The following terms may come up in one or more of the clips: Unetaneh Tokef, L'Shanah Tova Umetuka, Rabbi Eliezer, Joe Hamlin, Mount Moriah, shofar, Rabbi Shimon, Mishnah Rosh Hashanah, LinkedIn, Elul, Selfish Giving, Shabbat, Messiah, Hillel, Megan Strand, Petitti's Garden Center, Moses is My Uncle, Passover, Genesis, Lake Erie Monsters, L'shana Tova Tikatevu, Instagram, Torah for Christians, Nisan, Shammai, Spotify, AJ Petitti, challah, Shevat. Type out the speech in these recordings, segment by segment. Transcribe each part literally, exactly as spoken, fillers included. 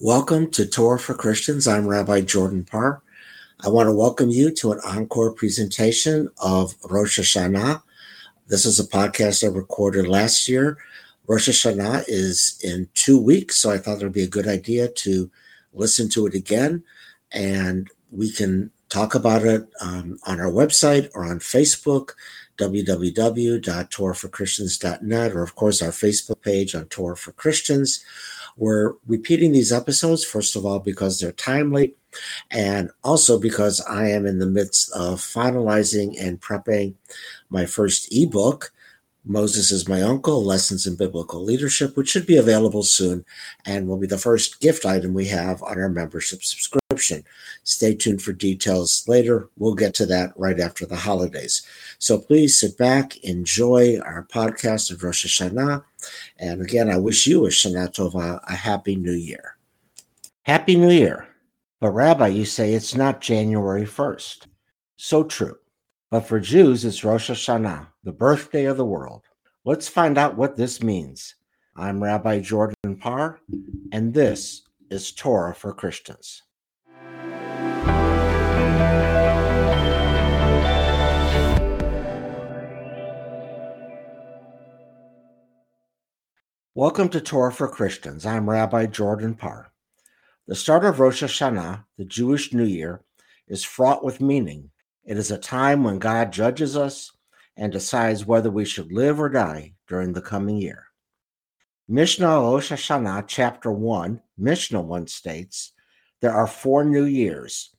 Welcome to Torah for Christians. I'm Rabbi Jordan Parr. I want to welcome you to an encore presentation of Rosh Hashanah. This is a podcast I recorded last year. Rosh Hashanah is in two weeks, so I thought it would be a good idea to listen to it again, and we can talk about it um, on our website or on Facebook, w w w dot torah for christians dot net, or of course our Facebook page on Torah for Christians. We're repeating these episodes, first of all, because they're timely, and also because I am in the midst of finalizing and prepping my first ebook, Moses is My Uncle, Lessons in Biblical Leadership, which should be available soon and will be the first gift item we have on our membership subscription. Stay tuned for details later. We'll get to that right after the holidays. So please sit back, enjoy our podcast of Rosh Hashanah. And again, I wish you a L'Shanah Tova, a Happy New Year. Happy New Year. But Rabbi, you say it's not January first. So true. But for Jews, it's Rosh Hashanah, the birthday of the world. Let's find out what this means. I'm Rabbi Jordan Parr, and this is Torah for Christians. Welcome to Torah for Christians. I'm Rabbi Jordan Parr. The start of Rosh Hashanah, the Jewish New Year, is fraught with meaning. It is a time when God judges us and decides whether we should live or die during the coming year. Mishnah Rosh Hashanah, Chapter one, Mishnah one states, there are four new years.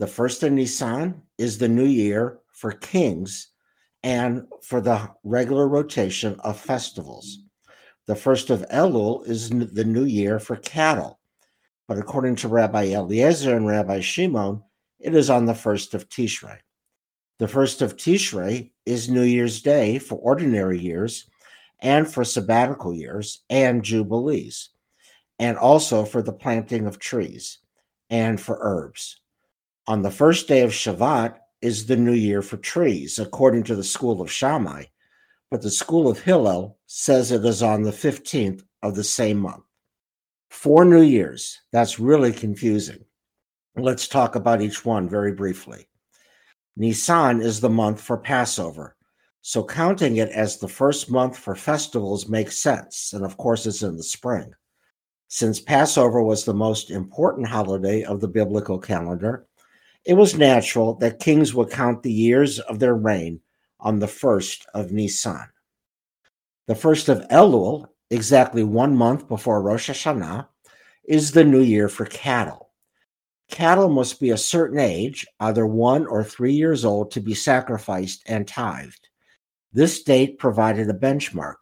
The first in Nisan is the new year for kings and for the regular rotation of festivals. The first of Elul is the new year for cattle. But according to Rabbi Eliezer and Rabbi Shimon, it is on the first of Tishrei. The first of Tishrei is New Year's Day for ordinary years and for sabbatical years and jubilees, and also for the planting of trees and for herbs. On the first day of Shevat is the new year for trees, according to the school of Shammai, but the school of Hillel says it is on the fifteenth of the same month. Four new years. That's really confusing. Let's talk about each one very briefly. Nisan is the month for Passover, so counting it as the first month for festivals makes sense, and of course it's in the spring. Since Passover was the most important holiday of the biblical calendar, it was natural that kings would count the years of their reign on the first of Nisan. The first of Elul, exactly one month before Rosh Hashanah, is the new year for cattle. Cattle must be a certain age, either one or three years old, to be sacrificed and tithed. This date provided a benchmark.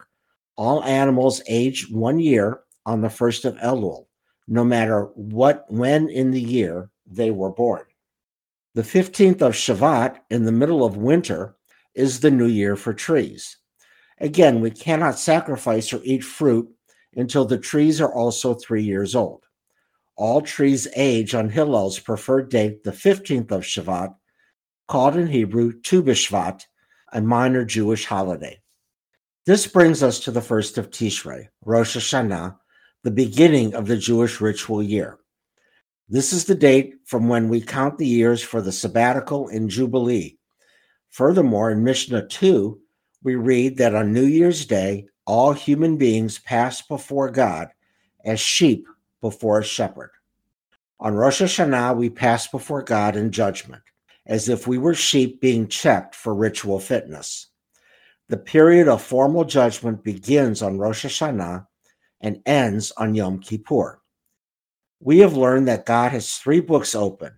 All animals aged one year on the first of Elul, no matter what, when in the year they were born. The fifteenth of Shevat, in the middle of winter, is the new year for trees. Again, we cannot sacrifice or eat fruit until the trees are also three years old. All trees age on Hillel's preferred date, the fifteenth of Shevat, called in Hebrew Tu B'Shvat, a minor Jewish holiday. This brings us to the first of Tishrei, Rosh Hashanah, the beginning of the Jewish ritual year. This is the date from when we count the years for the sabbatical and jubilee. Furthermore, in Mishnah two, we read that on New Year's Day, all human beings pass before God as sheep before a shepherd. On Rosh Hashanah, we pass before God in judgment, as if we were sheep being checked for ritual fitness. The period of formal judgment begins on Rosh Hashanah and ends on Yom Kippur. We have learned that God has three books open,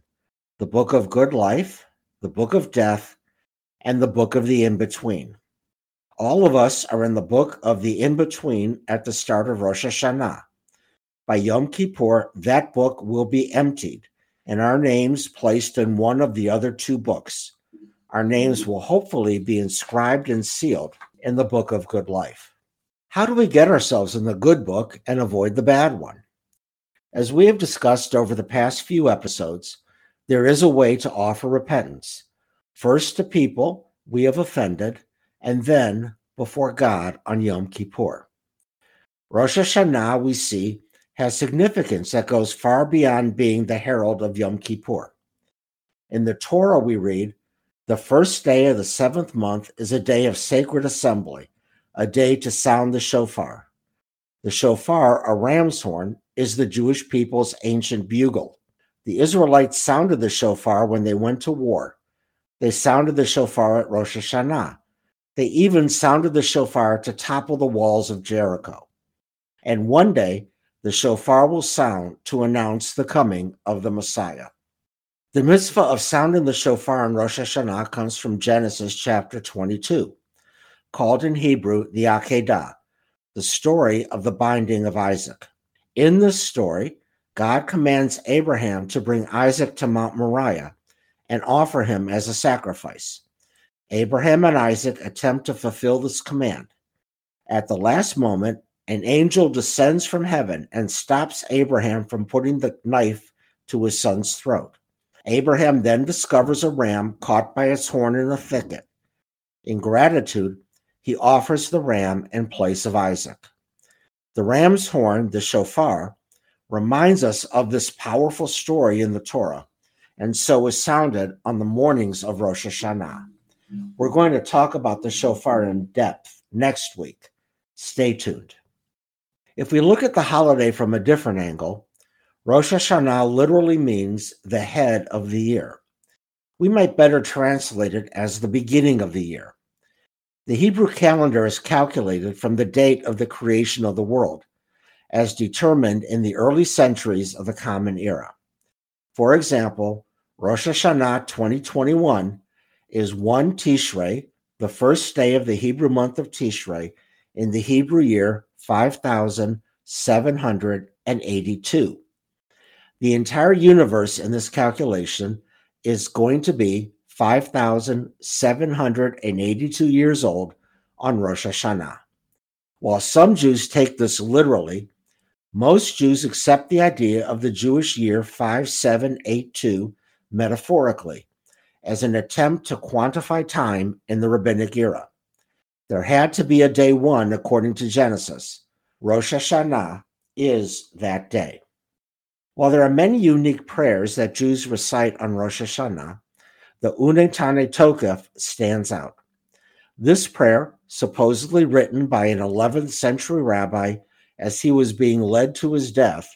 the Book of Good Life, the Book of Death, and the Book of the In-Between. All of us are in the Book of the In-Between at the start of Rosh Hashanah. By Yom Kippur, that book will be emptied and our names placed in one of the other two books. Our names will hopefully be inscribed and sealed in the Book of Good Life. How do we get ourselves in the good book and avoid the bad one? As we have discussed over the past few episodes, there is a way to offer repentance, first to people we have offended, and then before God on Yom Kippur. Rosh Hashanah, we see, has significance that goes far beyond being the herald of Yom Kippur. In the Torah, we read, the first day of the seventh month is a day of sacred assembly, a day to sound the shofar. The shofar, a ram's horn, is the Jewish people's ancient bugle. The Israelites sounded the shofar when they went to war. They sounded the shofar at Rosh Hashanah. They even sounded the shofar to topple the walls of Jericho. And one day, the shofar will sound to announce the coming of the Messiah. The mitzvah of sounding the shofar in Rosh Hashanah comes from Genesis chapter twenty-two, called in Hebrew the Akedah, the story of the binding of Isaac. In this story, God commands Abraham to bring Isaac to Mount Moriah and offer him as a sacrifice. Abraham and Isaac attempt to fulfill this command. At the last moment, an angel descends from heaven and stops Abraham from putting the knife to his son's throat. Abraham then discovers a ram caught by its horn in a thicket. In gratitude, he offers the ram in place of Isaac. The ram's horn, the shofar, reminds us of this powerful story in the Torah, and so is sounded on the mornings of Rosh Hashanah. We're going to talk about the shofar in depth next week. Stay tuned. If we look at the holiday from a different angle, Rosh Hashanah literally means the head of the year. We might better translate it as the beginning of the year. The Hebrew calendar is calculated from the date of the creation of the world, as determined in the early centuries of the Common Era. For example, Rosh Hashanah twenty twenty-one is one Tishrei, the first day of the Hebrew month of Tishrei, in the Hebrew year five thousand seven hundred eighty-two. The entire universe in this calculation is going to be five thousand seven hundred eighty-two years old on Rosh Hashanah. While some Jews take this literally, most Jews accept the idea of the Jewish year five seven eight two metaphorically, as an attempt to quantify time in the rabbinic era. There had to be a day one according to Genesis. Rosh Hashanah is that day. While there are many unique prayers that Jews recite on Rosh Hashanah, the Unetaneh Tokef stands out. This prayer, supposedly written by an eleventh century rabbi as he was being led to his death,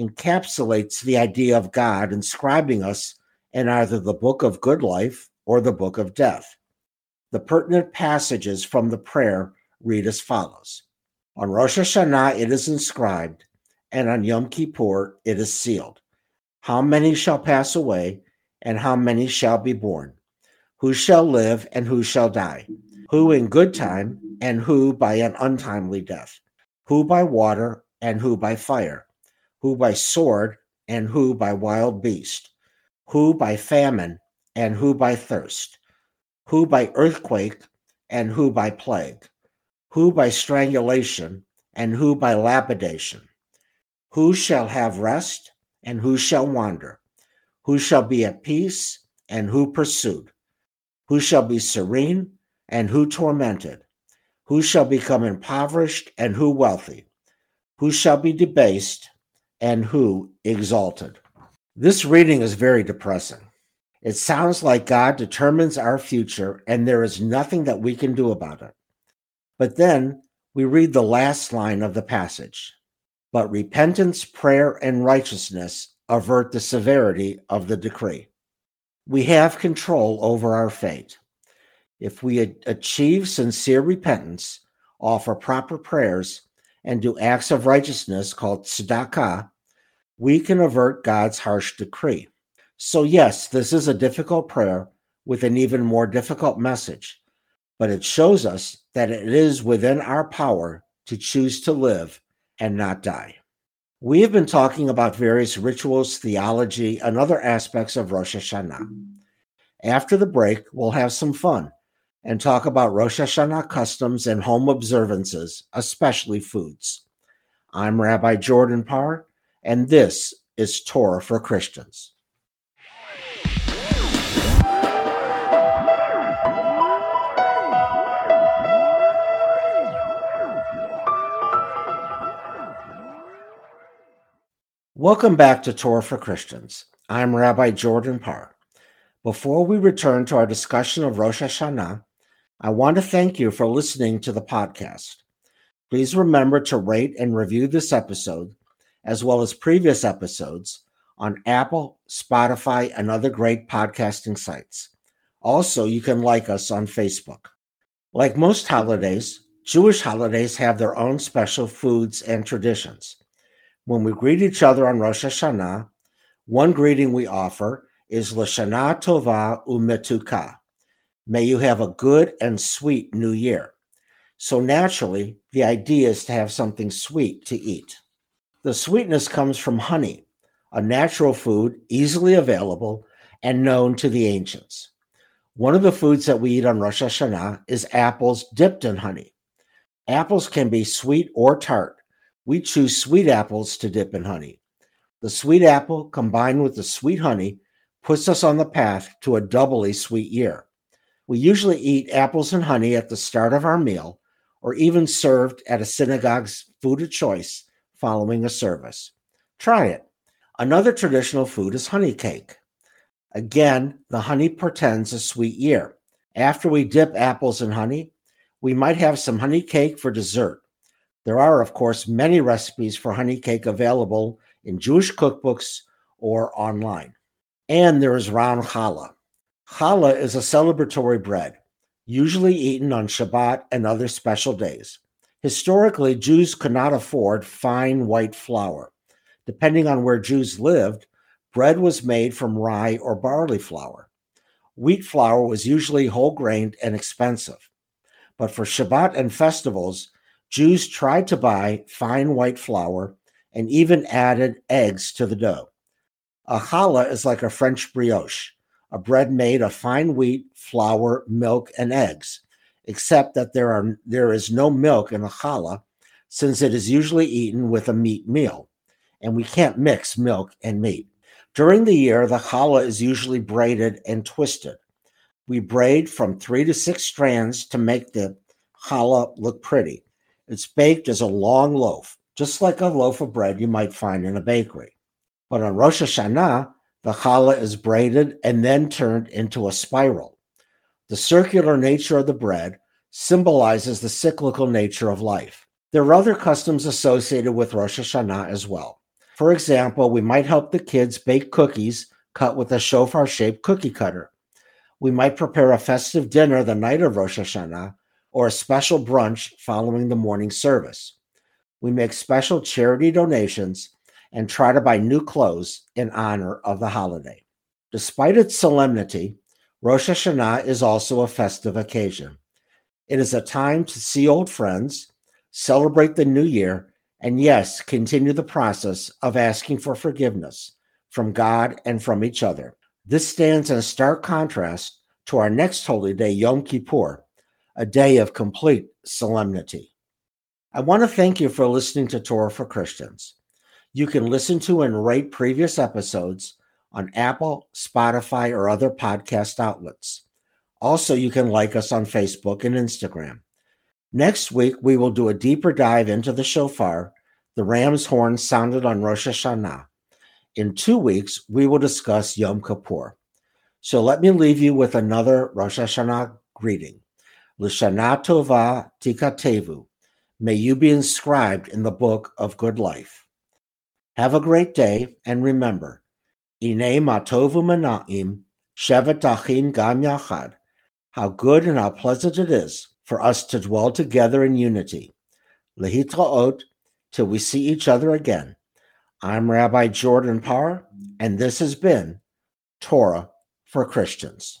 encapsulates the idea of God inscribing us in either the Book of Good Life or the Book of Death. The pertinent passages from the prayer read as follows. On Rosh Hashanah it is inscribed, and on Yom Kippur it is sealed. How many shall pass away, and how many shall be born? Who shall live, and who shall die? Who in good time, and who by an untimely death? Who by water, and who by fire? Who by sword, and who by wild beast? Who by famine, and who by thirst? Who by earthquake, and who by plague? Who by strangulation, and who by lapidation? Who shall have rest, and who shall wander? Who shall be at peace, and who pursued? Who shall be serene, and who tormented? Who shall become impoverished, and who wealthy? Who shall be debased, and who exalted? This reading is very depressing. It sounds like God determines our future and there is nothing that we can do about it. But then we read the last line of the passage. But repentance, prayer, and righteousness avert the severity of the decree. We have control over our fate. If we achieve sincere repentance, offer proper prayers, and do acts of righteousness called tzedakah, we can avert God's harsh decree. So yes, this is a difficult prayer with an even more difficult message, but it shows us that it is within our power to choose to live and not die. We have been talking about various rituals, theology, and other aspects of Rosh Hashanah. After the break, we'll have some fun and talk about Rosh Hashanah customs and home observances, especially foods. I'm Rabbi Jordan Parr, and this is Torah for Christians. Welcome back to Torah for Christians. I'm Rabbi Jordan Parr. Before we return to our discussion of Rosh Hashanah, I want to thank you for listening to the podcast. Please remember to rate and review this episode, as well as previous episodes, on Apple, Spotify, and other great podcasting sites. Also, you can like us on Facebook. Like most holidays, Jewish holidays have their own special foods and traditions. When we greet each other on Rosh Hashanah, one greeting we offer is L'Shanah Tova Umetuka. May you have a good and sweet new year. So naturally, the idea is to have something sweet to eat. The sweetness comes from honey, a natural food easily available and known to the ancients. One of the foods that we eat on Rosh Hashanah is apples dipped in honey. Apples can be sweet or tart. We choose sweet apples to dip in honey. The sweet apple combined with the sweet honey puts us on the path to a doubly sweet year. We usually eat apples and honey at the start of our meal or even served at a synagogue's food of choice following a service. Try it. Another traditional food is honey cake. Again, the honey portends a sweet year. After we dip apples in honey, we might have some honey cake for dessert. There are, of course, many recipes for honey cake available in Jewish cookbooks or online. And there is round challah. Challah is a celebratory bread, usually eaten on Shabbat and other special days. Historically, Jews could not afford fine white flour. Depending on where Jews lived, bread was made from rye or barley flour. Wheat flour was usually whole-grained and expensive. But for Shabbat and festivals, Jews tried to buy fine white flour and even added eggs to the dough. A challah is like a French brioche, a bread made of fine wheat, flour, milk, and eggs, except that there are there is no milk in a challah since it is usually eaten with a meat meal, and we can't mix milk and meat. During the year, the challah is usually braided and twisted. We braid from three to six strands to make the challah look pretty. It's baked as a long loaf, just like a loaf of bread you might find in a bakery. But on Rosh Hashanah, the challah is braided and then turned into a spiral. The circular nature of the bread symbolizes the cyclical nature of life. There are other customs associated with Rosh Hashanah as well. For example, we might help the kids bake cookies cut with a shofar-shaped cookie cutter. We might prepare a festive dinner the night of Rosh Hashanah, or a special brunch following the morning service. We make special charity donations and try to buy new clothes in honor of the holiday. Despite its solemnity, Rosh Hashanah is also a festive occasion. It is a time to see old friends, celebrate the new year, and yes, continue the process of asking for forgiveness from God and from each other. This stands in stark contrast to our next holy day, Yom Kippur, a day of complete solemnity. I want to thank you for listening to Torah for Christians. You can listen to and rate previous episodes on Apple, Spotify, or other podcast outlets. Also, you can like us on Facebook and Instagram. Next week, we will do a deeper dive into the shofar, the ram's horn sounded on Rosh Hashanah. In two weeks, we will discuss Yom Kippur. So let me leave you with another Rosh Hashanah greeting. L'shana Tova Tikatevu. May you be inscribed in the Book of Good Life. Have a great day, and remember, Inei Matovu Mana'im, Shevat Achim Gam Yachad. How good and how pleasant it is for us to dwell together in unity. Lehitraot, till we see each other again. I'm Rabbi Jordan Parr, and this has been Torah for Christians.